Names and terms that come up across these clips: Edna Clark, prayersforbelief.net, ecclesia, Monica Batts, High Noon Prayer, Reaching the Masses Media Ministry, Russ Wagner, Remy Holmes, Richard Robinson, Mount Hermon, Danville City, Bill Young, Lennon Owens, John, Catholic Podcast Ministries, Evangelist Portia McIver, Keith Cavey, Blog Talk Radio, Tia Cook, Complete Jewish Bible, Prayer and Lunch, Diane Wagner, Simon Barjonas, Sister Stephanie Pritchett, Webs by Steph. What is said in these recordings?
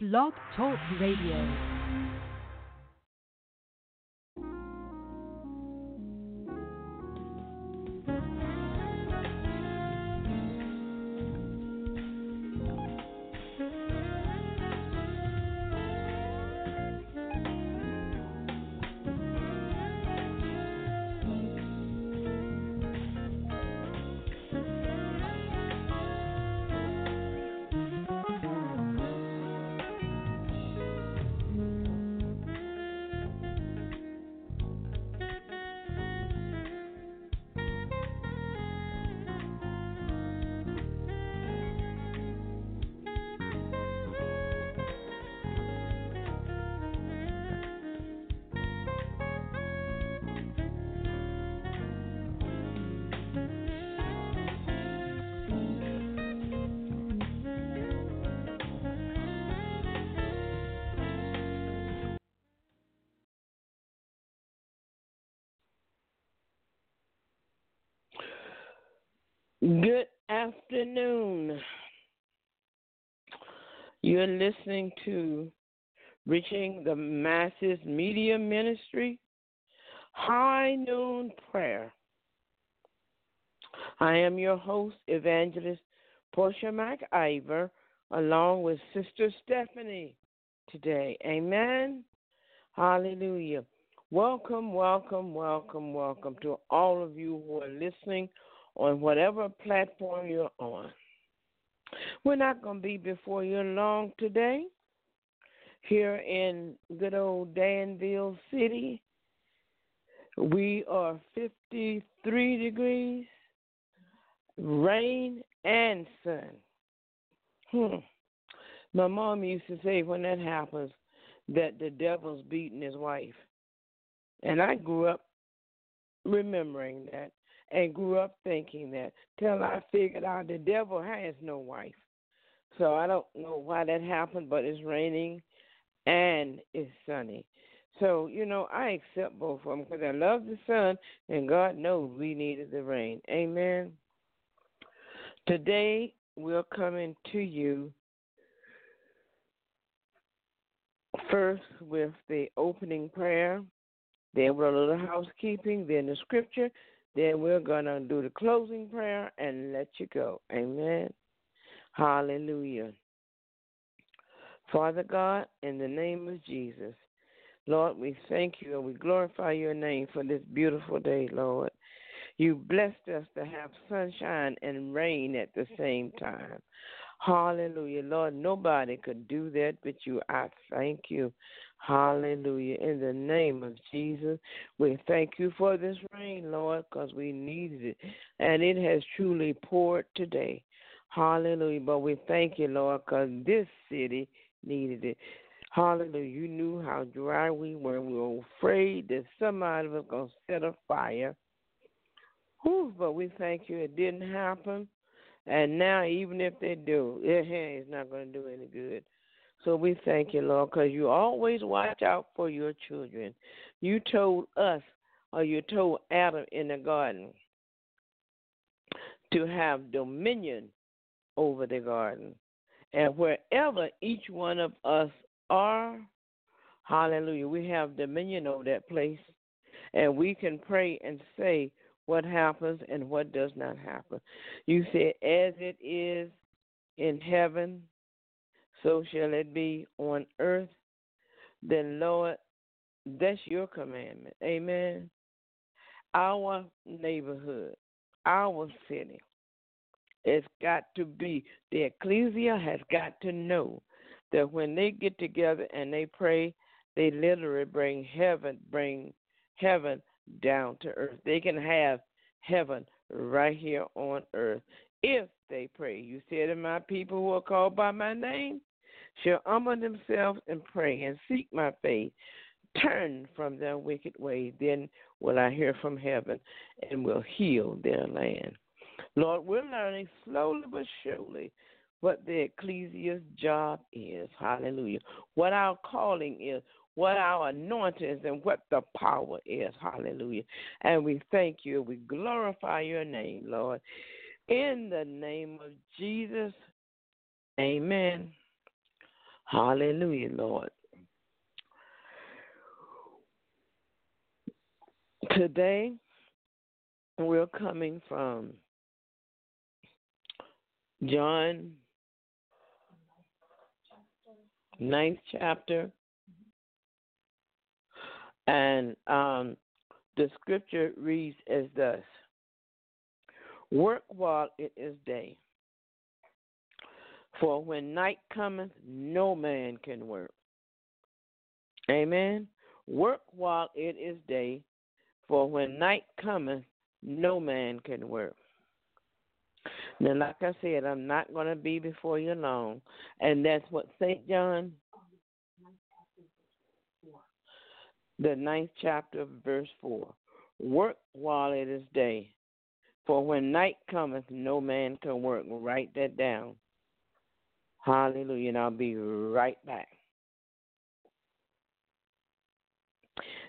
Blog Talk Radio. Good afternoon. You're listening to Reaching the Masses Media Ministry, High Noon Prayer. I am your host, Evangelist Portia McIver, along with Sister Stephanie today. Amen. Hallelujah. Welcome, welcome, welcome, welcome to all of you who are listening on whatever platform you're on. We're not going to be before you long today here in good old Danville City. We are 53 degrees, rain and sun. My mom used to say when that happens that the devil's beating his wife. And I grew up remembering that. And grew up thinking that, till I figured out the devil has no wife. So I don't know why that happened, but it's raining and it's sunny. So, I accept both of them because I love the sun, and God knows we needed the rain. Amen. Today, we're coming to you first with the opening prayer, then with a little housekeeping, then the scripture. Then we're going to do the closing prayer and let you go. Amen. Hallelujah. Father God, in the name of Jesus, Lord, we thank you and we glorify your name for this beautiful day, Lord. You blessed us to have sunshine and rain at the same time. Hallelujah. Lord, nobody could do that but you. I thank you. Hallelujah. In the name of Jesus, we thank you for this rain, Lord, because we needed it. And it has truly poured today. Hallelujah. But we thank you, Lord, because this city needed it. Hallelujah. You knew how dry we were. We were afraid that somebody was going to set a fire. But we thank you. It didn't happen. And now, even if they do, it's not going to do any good. So we thank you, Lord, because you always watch out for your children. You told us, or you told Adam in the garden, to have dominion over the garden. And wherever each one of us are, hallelujah, we have dominion over that place. And we can pray and say what happens and what does not happen. You said, as it is in heaven, so shall it be on earth. Then, Lord, that's your commandment. Amen. Our neighborhood, our city, it's got to be, the ecclesia has got to know that when they get together and they pray, they literally bring heaven down to earth. They can have heaven right here on earth if they pray. You said, and my people who are called by my name shall humble themselves and pray and seek my face, turn from their wicked ways. Then will I hear from heaven and will heal their land. Lord, we're learning slowly but surely what the ecclesia's job is. Hallelujah. What our calling is, what our anointing is, and what the power is. Hallelujah. And we thank you. We glorify your name, Lord. In the name of Jesus, amen. Hallelujah, Lord. Today, we're coming from John 9th chapter, and the scripture reads as thus: work while it is day, for when night cometh, no man can work. Amen. Work while it is day, for when night cometh, no man can work. Now, like I said, I'm not going to be before you long, and that's what St. John, the 9th chapter, verse 4. Work while it is day, for when night cometh, no man can work. Write that down. Hallelujah, and I'll be right back.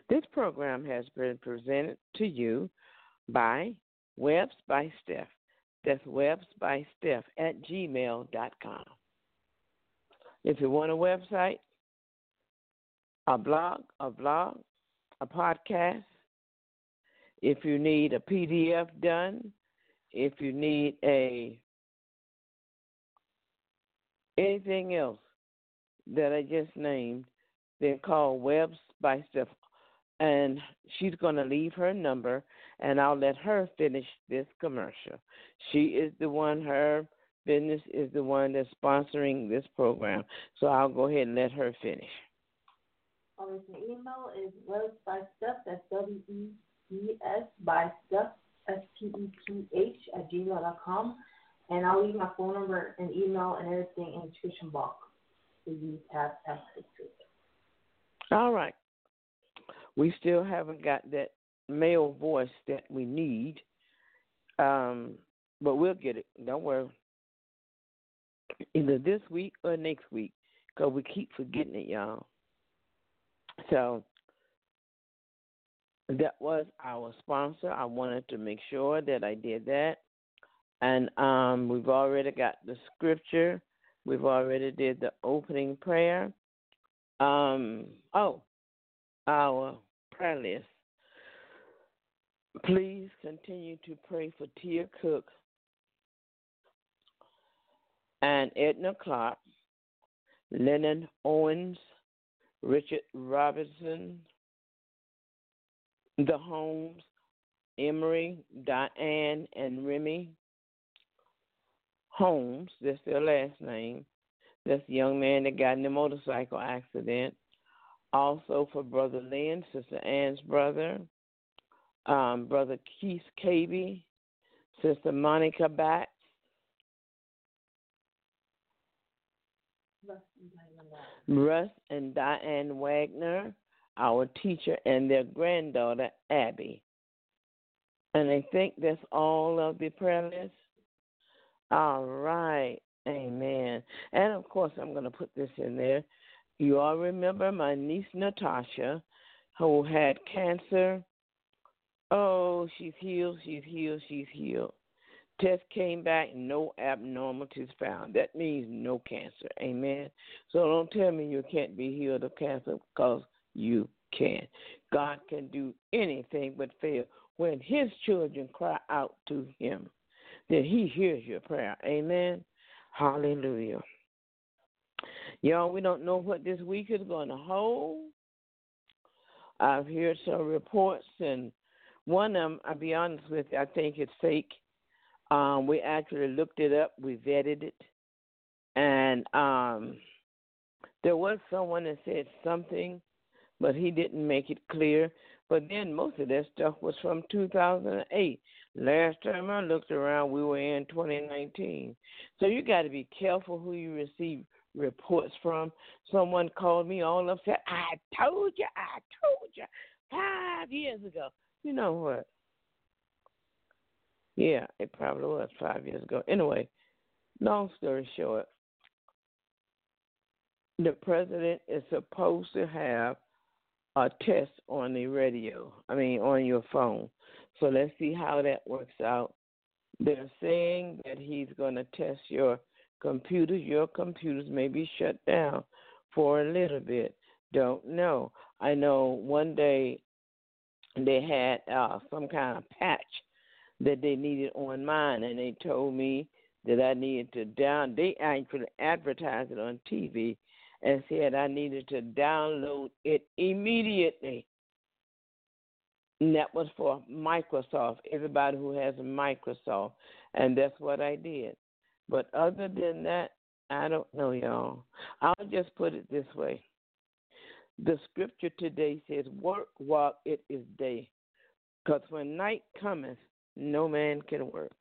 This program has been presented to you by Webs by Steph. That's Webs by Steph at gmail.com. If you want a website, a blog, a podcast, if you need a PDF done, if you need anything else that I just named, then call Webs by Steph. And she's going to leave her number, and I'll let her finish this commercial. She is the one, her business is the one that's sponsoring this program. So I'll go ahead and let her finish. All right, the email is websbystuff, that's W-E-B-S by Stuff, S-T-E-P-H at gmail.com. And I'll leave my phone number and email and everything in the description box. So you have access to it. All right. We still haven't got that male voice that we need, but we'll get it. Don't worry. Either this week or next week, because we keep forgetting it, y'all. So that was our sponsor. I wanted to make sure that I did that. And we've already got the scripture. We've already did the opening prayer. Our prayer list. Please continue to pray for Tia Cook and Edna Clark, Lennon Owens, Richard Robinson, the Holmes, Emery, Diane, and Remy Holmes. That's their last name. That's the young man that got in the motorcycle accident. Also for Brother Lynn, Sister Ann's brother, Brother Keith Cavey, Sister Monica Batts, Russ and Diane Wagner, our teacher, and their granddaughter, Abby. And I think that's all of the prayer list. All right. Amen. And, of course, I'm going to put this in there. You all remember my niece Natasha, who had cancer. Oh, she's healed. Test came back, no abnormalities found. That means no cancer, amen? So don't tell me you can't be healed of cancer, because you can. God can do anything but fail. When his children cry out to him, then he hears your prayer, amen? Hallelujah. Y'all, we don't know what this week is going to hold. I've heard some reports, and one of them, I'll be honest with you, I think it's fake. We actually looked it up. We vetted it. And there was someone that said something, but he didn't make it clear. But then most of that stuff was from 2008. Last time I looked around, we were in 2019. So you got to be careful who you receive reports from. Someone called me all upset. I told you 5 years ago. You know what? Yeah, it probably was 5 years ago. Anyway, long story short, the president is supposed to have a test on the radio, on your phone. So let's see how that works out. They're saying that he's going to test your computers may be shut down for a little bit. Don't know. I know one day they had some kind of patch that they needed on mine, and they told me that I needed to they actually advertised it on TV and said I needed to download it immediately. And that was for Microsoft, everybody who has Microsoft, and that's what I did. But other than that, I don't know, y'all. I'll just put it this way. The scripture today says, work while it is day, because when night cometh, no man can work.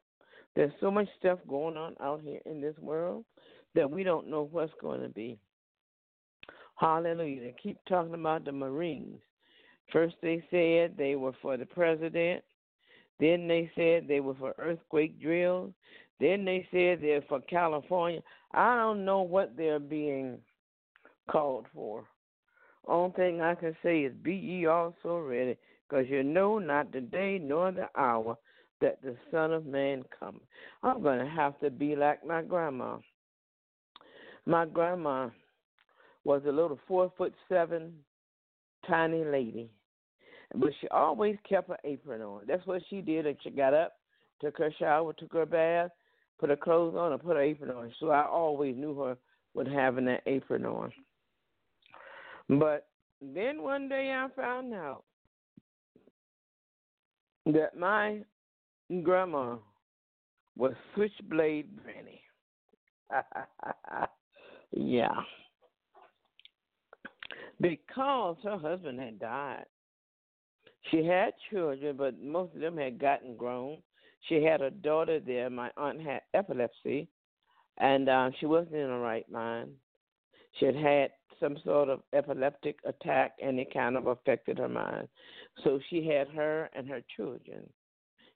There's so much stuff going on out here in this world that we don't know what's going to be. Hallelujah. They keep talking about the Marines. First they said they were for the president. Then they said they were for earthquake drills. Then they said they're for California. I don't know what they're being called for. Only thing I can say is be ye also ready, because you know not the day nor the hour that the Son of Man cometh. I'm going to have to be like my grandma. My grandma was a little 4'7", tiny lady, but she always kept her apron on. That's what she did. And she got up, took her shower, took her bath, put her clothes on, and put her apron on. So I always knew her with having that apron on. But then one day I found out that my grandma was switchblade granny. Yeah. Because her husband had died. She had children, but most of them had gotten grown. She had a daughter there. My aunt had epilepsy, and she wasn't in her right mind. She had had some sort of epileptic attack, and it kind of affected her mind. So she had her and her children.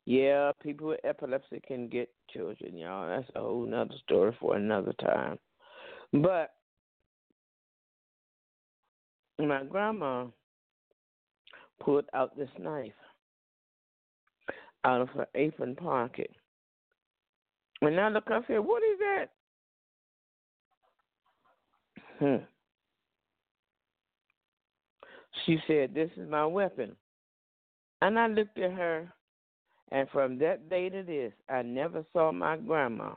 Yeah, people with epilepsy can get children, y'all. That's a whole nother story for another time. But my grandma pulled out this knife out of her apron pocket. And I look up here, what is that? She said, this is my weapon. And I looked at her, and from that day to this, I never saw my grandma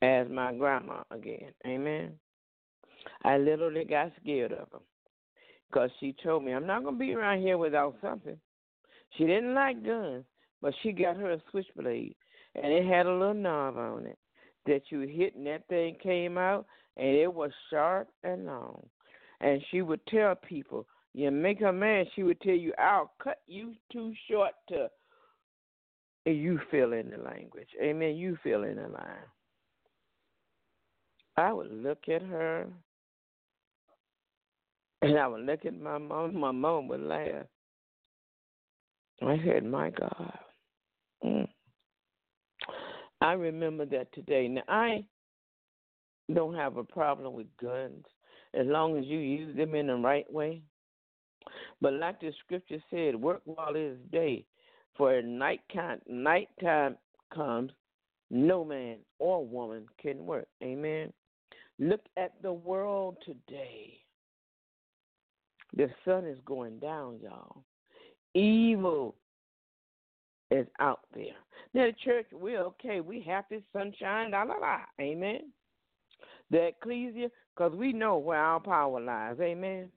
as my grandma again. Amen. I literally got scared of her because she told me, I'm not going to be around here without something. She didn't like guns, but she got her a switchblade, and it had a little knob on it that you hit, and that thing came out, and it was sharp and long. And she would tell people, you make her mad, she would tell you, I'll cut you too short to, and you fill in the language. Amen, you fill in the line. I would look at her, and I would look at my mom. My mom would laugh. I said, my God. I remember that today. Now, I don't have a problem with guns as long as you use them in the right way. But like the scripture said, work while it is day, for nighttime comes, no man or woman can work. Amen. Look at the world today. The sun is going down, y'all. Evil is out there. Now, the church, we're okay. We happy, sunshine, la, la, la. Amen. The ecclesia, because we know where our power lies. Amen.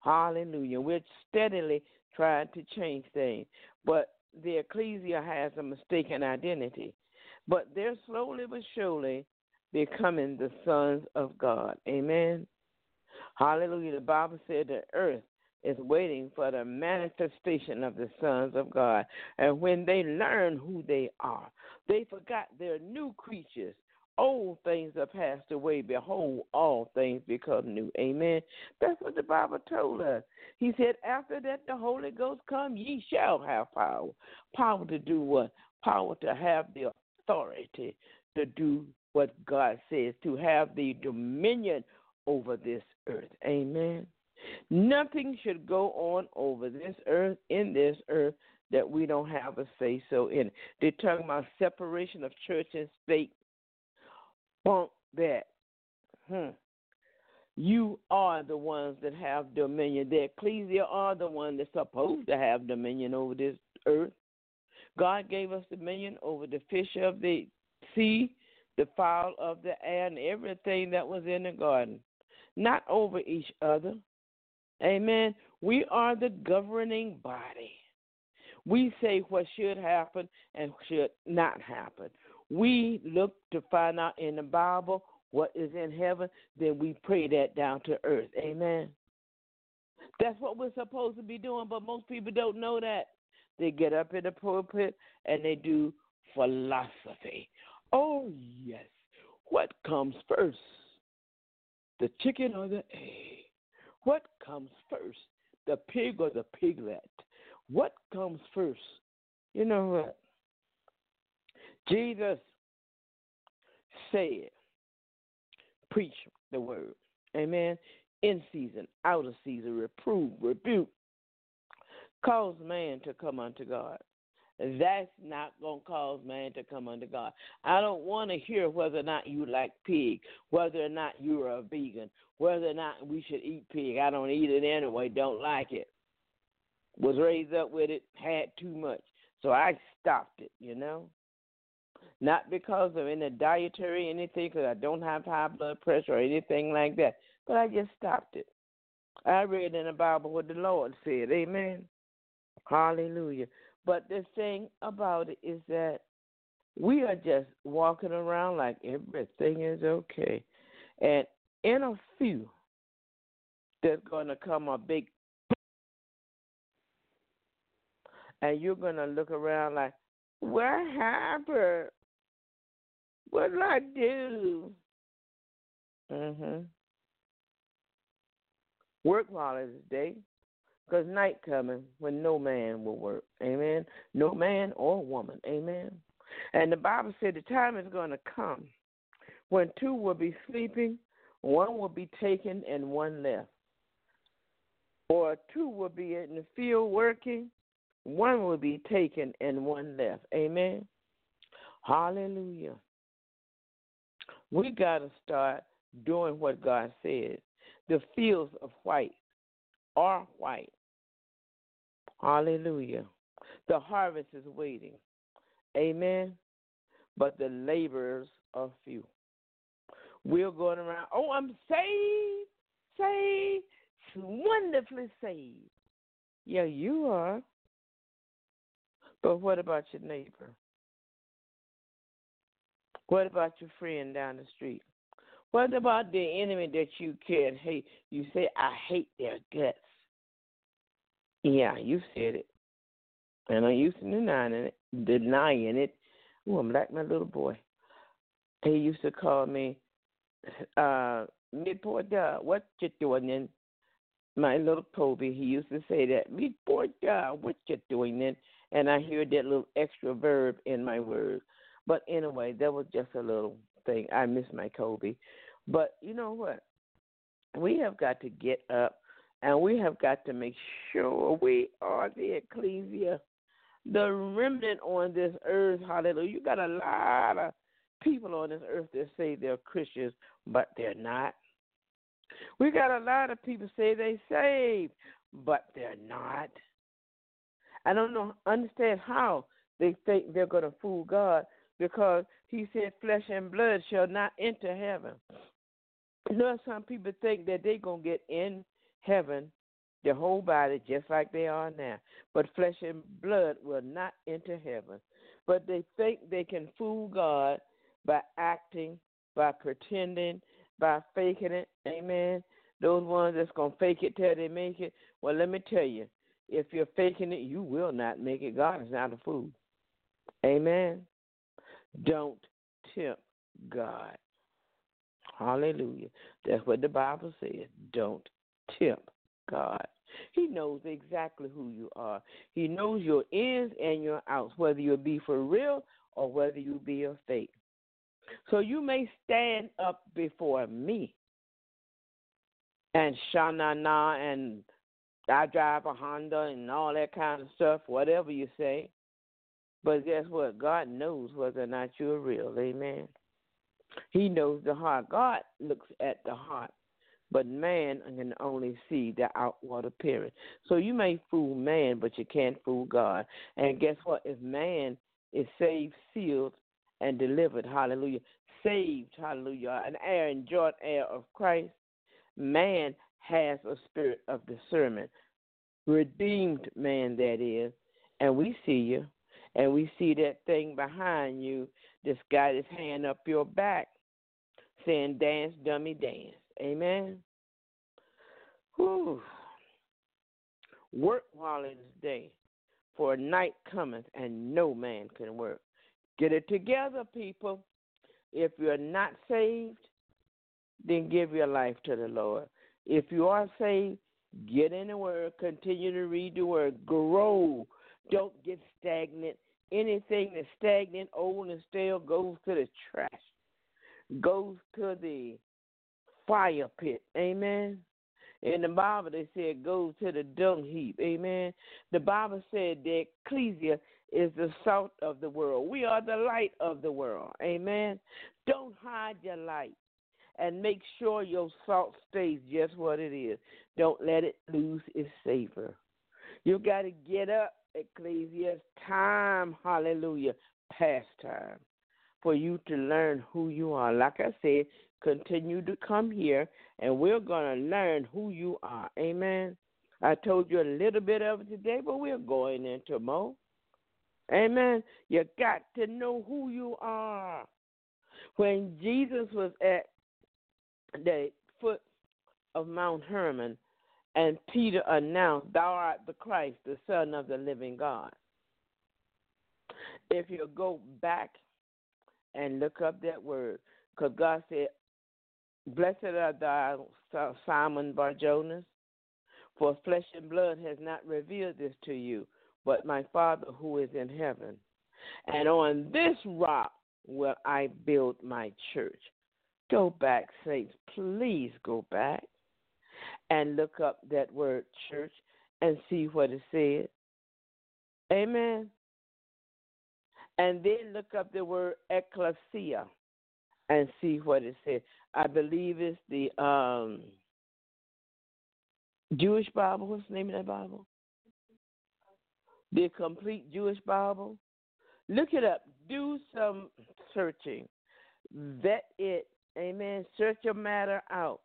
Hallelujah. We're steadily trying to change things. But the ecclesia has a mistaken identity. But they're slowly but surely becoming the sons of God. Amen. Hallelujah. The Bible said the earth is waiting for the manifestation of the sons of God. And when they learn who they are, they forgot they're new creatures. Old things are passed away. Behold, all things become new. Amen. That's what the Bible told us. He said, after that the Holy Ghost come, ye shall have power. Power to do what? Power to have the authority to do what God says, to have the dominion over this earth. Amen. Nothing should go on over this earth, in this earth, that we don't have a say so in. They're talking about separation of church and state. Bump that. You are the ones that have dominion. The ecclesia are the ones that's supposed to have dominion over this earth. God gave us dominion over the fish of the sea, the fowl of the air, and everything that was in the garden, not over each other. Amen. We are the governing body. We say what should happen and should not happen. We look to find out in the Bible what is in heaven, then we pray that down to earth. Amen. That's what we're supposed to be doing, but most people don't know that. They get up in the pulpit and they do philosophy. Oh, yes. What comes first? The chicken or the egg? What comes first? The pig or the piglet? What comes first? You know what? Jesus said, preach the word. Amen. In season, out of season, reprove, rebuke. Cause man to come unto God. That's not going to cause man to come unto God. I don't want to hear whether or not you like pig, whether or not you're a vegan, whether or not we should eat pig. I don't eat it anyway, don't like it. Was raised up with it, had too much. So I stopped it, you know. Not because of any dietary anything, because I don't have high blood pressure or anything like that. But I just stopped it. I read in the Bible what the Lord said. Amen. Hallelujah. But the thing about it is that we are just walking around like everything is okay. And in a few, there's going to come a big, and you're going to look around like, what happened? What did I do? Work while it's day, because night coming when no man will work. Amen. No man or woman. Amen. And the Bible said the time is going to come when two will be sleeping, one will be taken and one left. Or two will be in the field working, one will be taken and one left. Amen. Hallelujah. We got to start doing what God says. The fields of white are white. Hallelujah. The harvest is waiting. Amen. But the laborers are few. We're going around, oh, I'm saved, saved, wonderfully saved. Yeah, you are. But what about your neighbor? What about your friend down the street? What about the enemy that you can't hate? You say, I hate their guts. Yeah, you said it. And I'm used to denying it. Oh, I'm like my little boy. He used to call me, Portia, what you doing then? My little Toby, he used to say that, Portia, what you doing then? And I hear that little extra verb in my words. But anyway, that was just a little thing. I miss my Kobe. But you know what? We have got to get up, and we have got to make sure we are the ecclesia, the remnant on this earth. Hallelujah. You got a lot of people on this earth that say they're Christians, but they're not. We got a lot of people say they saved, but they're not. I don't know, understand how they think they're going to fool God, because he said flesh and blood shall not enter heaven. You know, some people think that they're going to get in heaven, the whole body, just like they are now. But flesh and blood will not enter heaven. But they think they can fool God by acting, by pretending, by faking it. Amen. Those ones that's going to fake it till they make it. Well, let me tell you. If you're faking it, you will not make it. God is not a fool. Amen. Don't tempt God. Hallelujah. That's what the Bible says. Don't tempt God. He knows exactly who you are. He knows your ins and your outs, whether you'll be for real or whether you be a fake. So you may stand up before me and shanana and I drive a Honda and all that kind of stuff, whatever you say. But guess what? God knows whether or not you're real. Amen. He knows the heart. God looks at the heart. but man can only see the outward appearance. So you may fool man, but you can't fool God. And guess what? If man is saved, sealed, and delivered, hallelujah, saved, hallelujah, an heir and joint heir of Christ, man has a spirit of discernment. Redeemed man, that is. And we see you, and we see that thing behind you that's got his hand up your back saying, dance, dummy, dance. Amen. Whew. Work while it is day, for night cometh and no man can work. Get it together, people. If you're not saved, then give your life to the Lord. If you are saved, get in the Word. Continue to read the Word. Grow. Don't get stagnant. Anything that's stagnant, old, and stale goes to the trash, goes to the fire pit. Amen. In the Bible, they said goes to the dung heap. Amen. The Bible said that ecclesia is the salt of the world. We are the light of the world. Amen. Don't hide your light. And make sure your salt stays just what it is. Don't let it lose its savor. You've got to get up, ecclesia. It's time, hallelujah, past time, for you to learn who you are. Like I said, continue to come here, and we're going to learn who you are. Amen. I told you a little bit of it today, but we're going into more. Amen. You got to know who you are. When Jesus was at the foot of Mount Hermon, and Peter announced, thou art the Christ, the Son of the living God. If you go back and look up that word, because God said, blessed art thou, Simon Barjonas, for flesh and blood has not revealed this to you, but my Father who is in heaven. And on this rock will I build my church. Go back, saints, please go back and look up that word church and see what it said. Amen. And then look up the word ecclesia and see what it said. I believe it's the Jewish Bible. What's the name of that Bible? The Complete Jewish Bible. Look it up. Do some searching. Vet it. Amen. Search your matter out.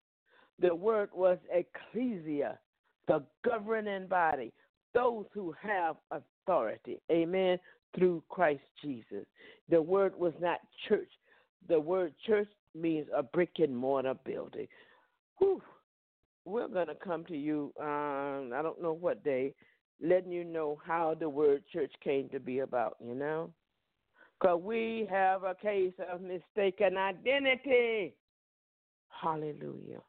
The word was ecclesia, the governing body, those who have authority. Amen. Through Christ Jesus. The word was not church. The word church means a brick and mortar building. Whew. We're going to come to you, I don't know what day, letting you know how the word church came to be about, you know? Because we have a case of mistaken identity. Hallelujah.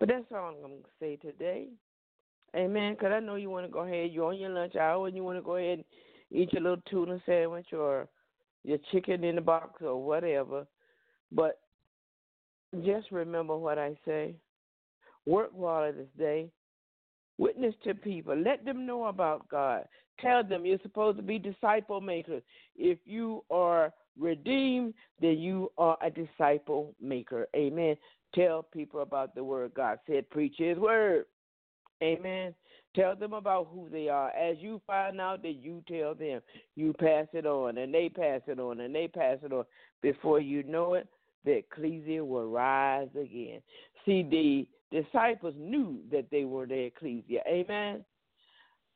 But that's all I'm going to say today. Amen. Because I know you want to go ahead. You're on your lunch hour and you want to go ahead and eat your little tuna sandwich or your chicken in the box or whatever. But just remember what I say. Work while it is day. Witness to people. Let them know about God. Tell them you're supposed to be disciple makers. If you are redeemed, then you are a disciple maker. Amen. Tell people about the word. God said, preach his word. Amen. Tell them about who they are. As you find out that you tell them, you pass it on, and they pass it on, and they pass it on. Before you know it, the ecclesia will rise again. See, the disciples knew that they were the ecclesia. Amen.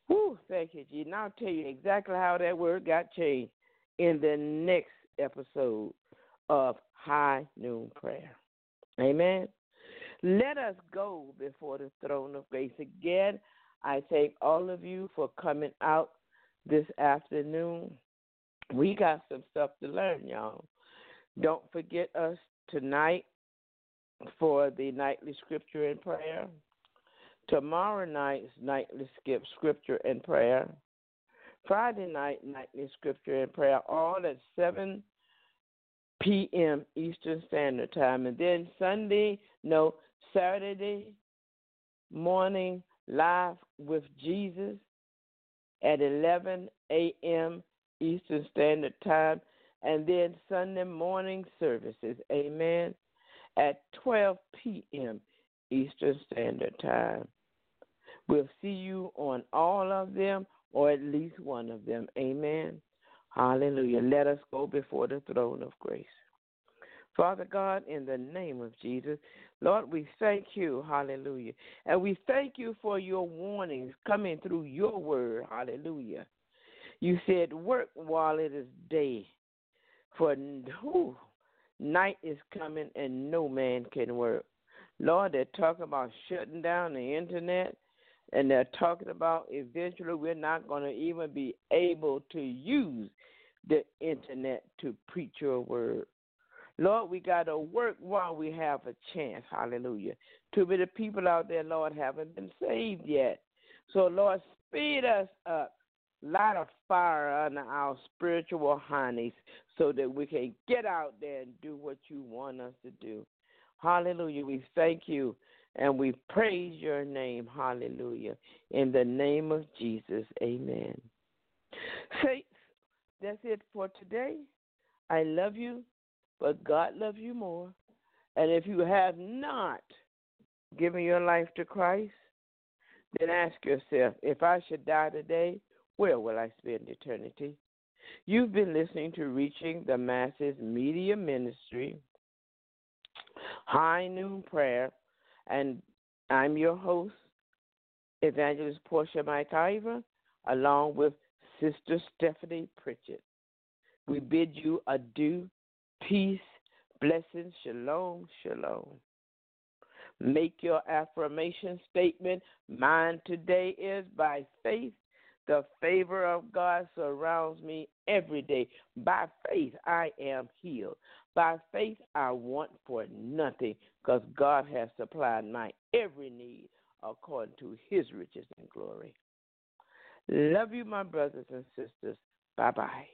Whew, thank you, G. And I'll tell you exactly how that word got changed in the next episode of High Noon Prayer. Amen. Let us go before the throne of grace. Again, I thank all of you for coming out this afternoon. We got some stuff to learn, y'all. Don't forget us tonight for the nightly scripture and prayer. Tomorrow night's nightly scripture and prayer. Friday night, nightly scripture and prayer, all at 7 p.m. Eastern Standard Time. And then Saturday morning, live with Jesus at 11 a.m. Eastern Standard Time. And then Sunday morning services, amen, at 12 p.m. Eastern Standard Time. We'll see you on all of them or at least one of them. Amen. Hallelujah. Let us go before the throne of grace. Father God, in the name of Jesus, Lord, we thank you, hallelujah. And we thank you for your warnings coming through your word, hallelujah. You said, work while it is day, for night is coming and no man can work. Lord, they're talking about shutting down the internet, and they're talking about eventually we're not going to even be able to use the internet to preach your word. Lord, we got to work while we have a chance, hallelujah. Too many people out there, Lord, haven't been saved yet. So, Lord, speed us up, light a fire under our spiritual harness so that we can get out there and do what you want us to do. Hallelujah, we thank you and we praise your name, hallelujah. In the name of Jesus, amen. Saints, that's it for today. I love you. But God loves you more. And if you have not given your life to Christ, then ask yourself, if I should die today, where will I spend eternity? You've been listening to Reaching the Masses Media Ministry, High Noon Prayer, and I'm your host, Evangelist Portia McIver, along with Sister Stephanie Pritchett. We bid you adieu. Peace, blessings, shalom, shalom. Make your affirmation statement. Mine today is by faith. The favor of God surrounds me every day. By faith, I am healed. By faith, I want for nothing because God has supplied my every need according to his riches and glory. Love you, my brothers and sisters. Bye-bye.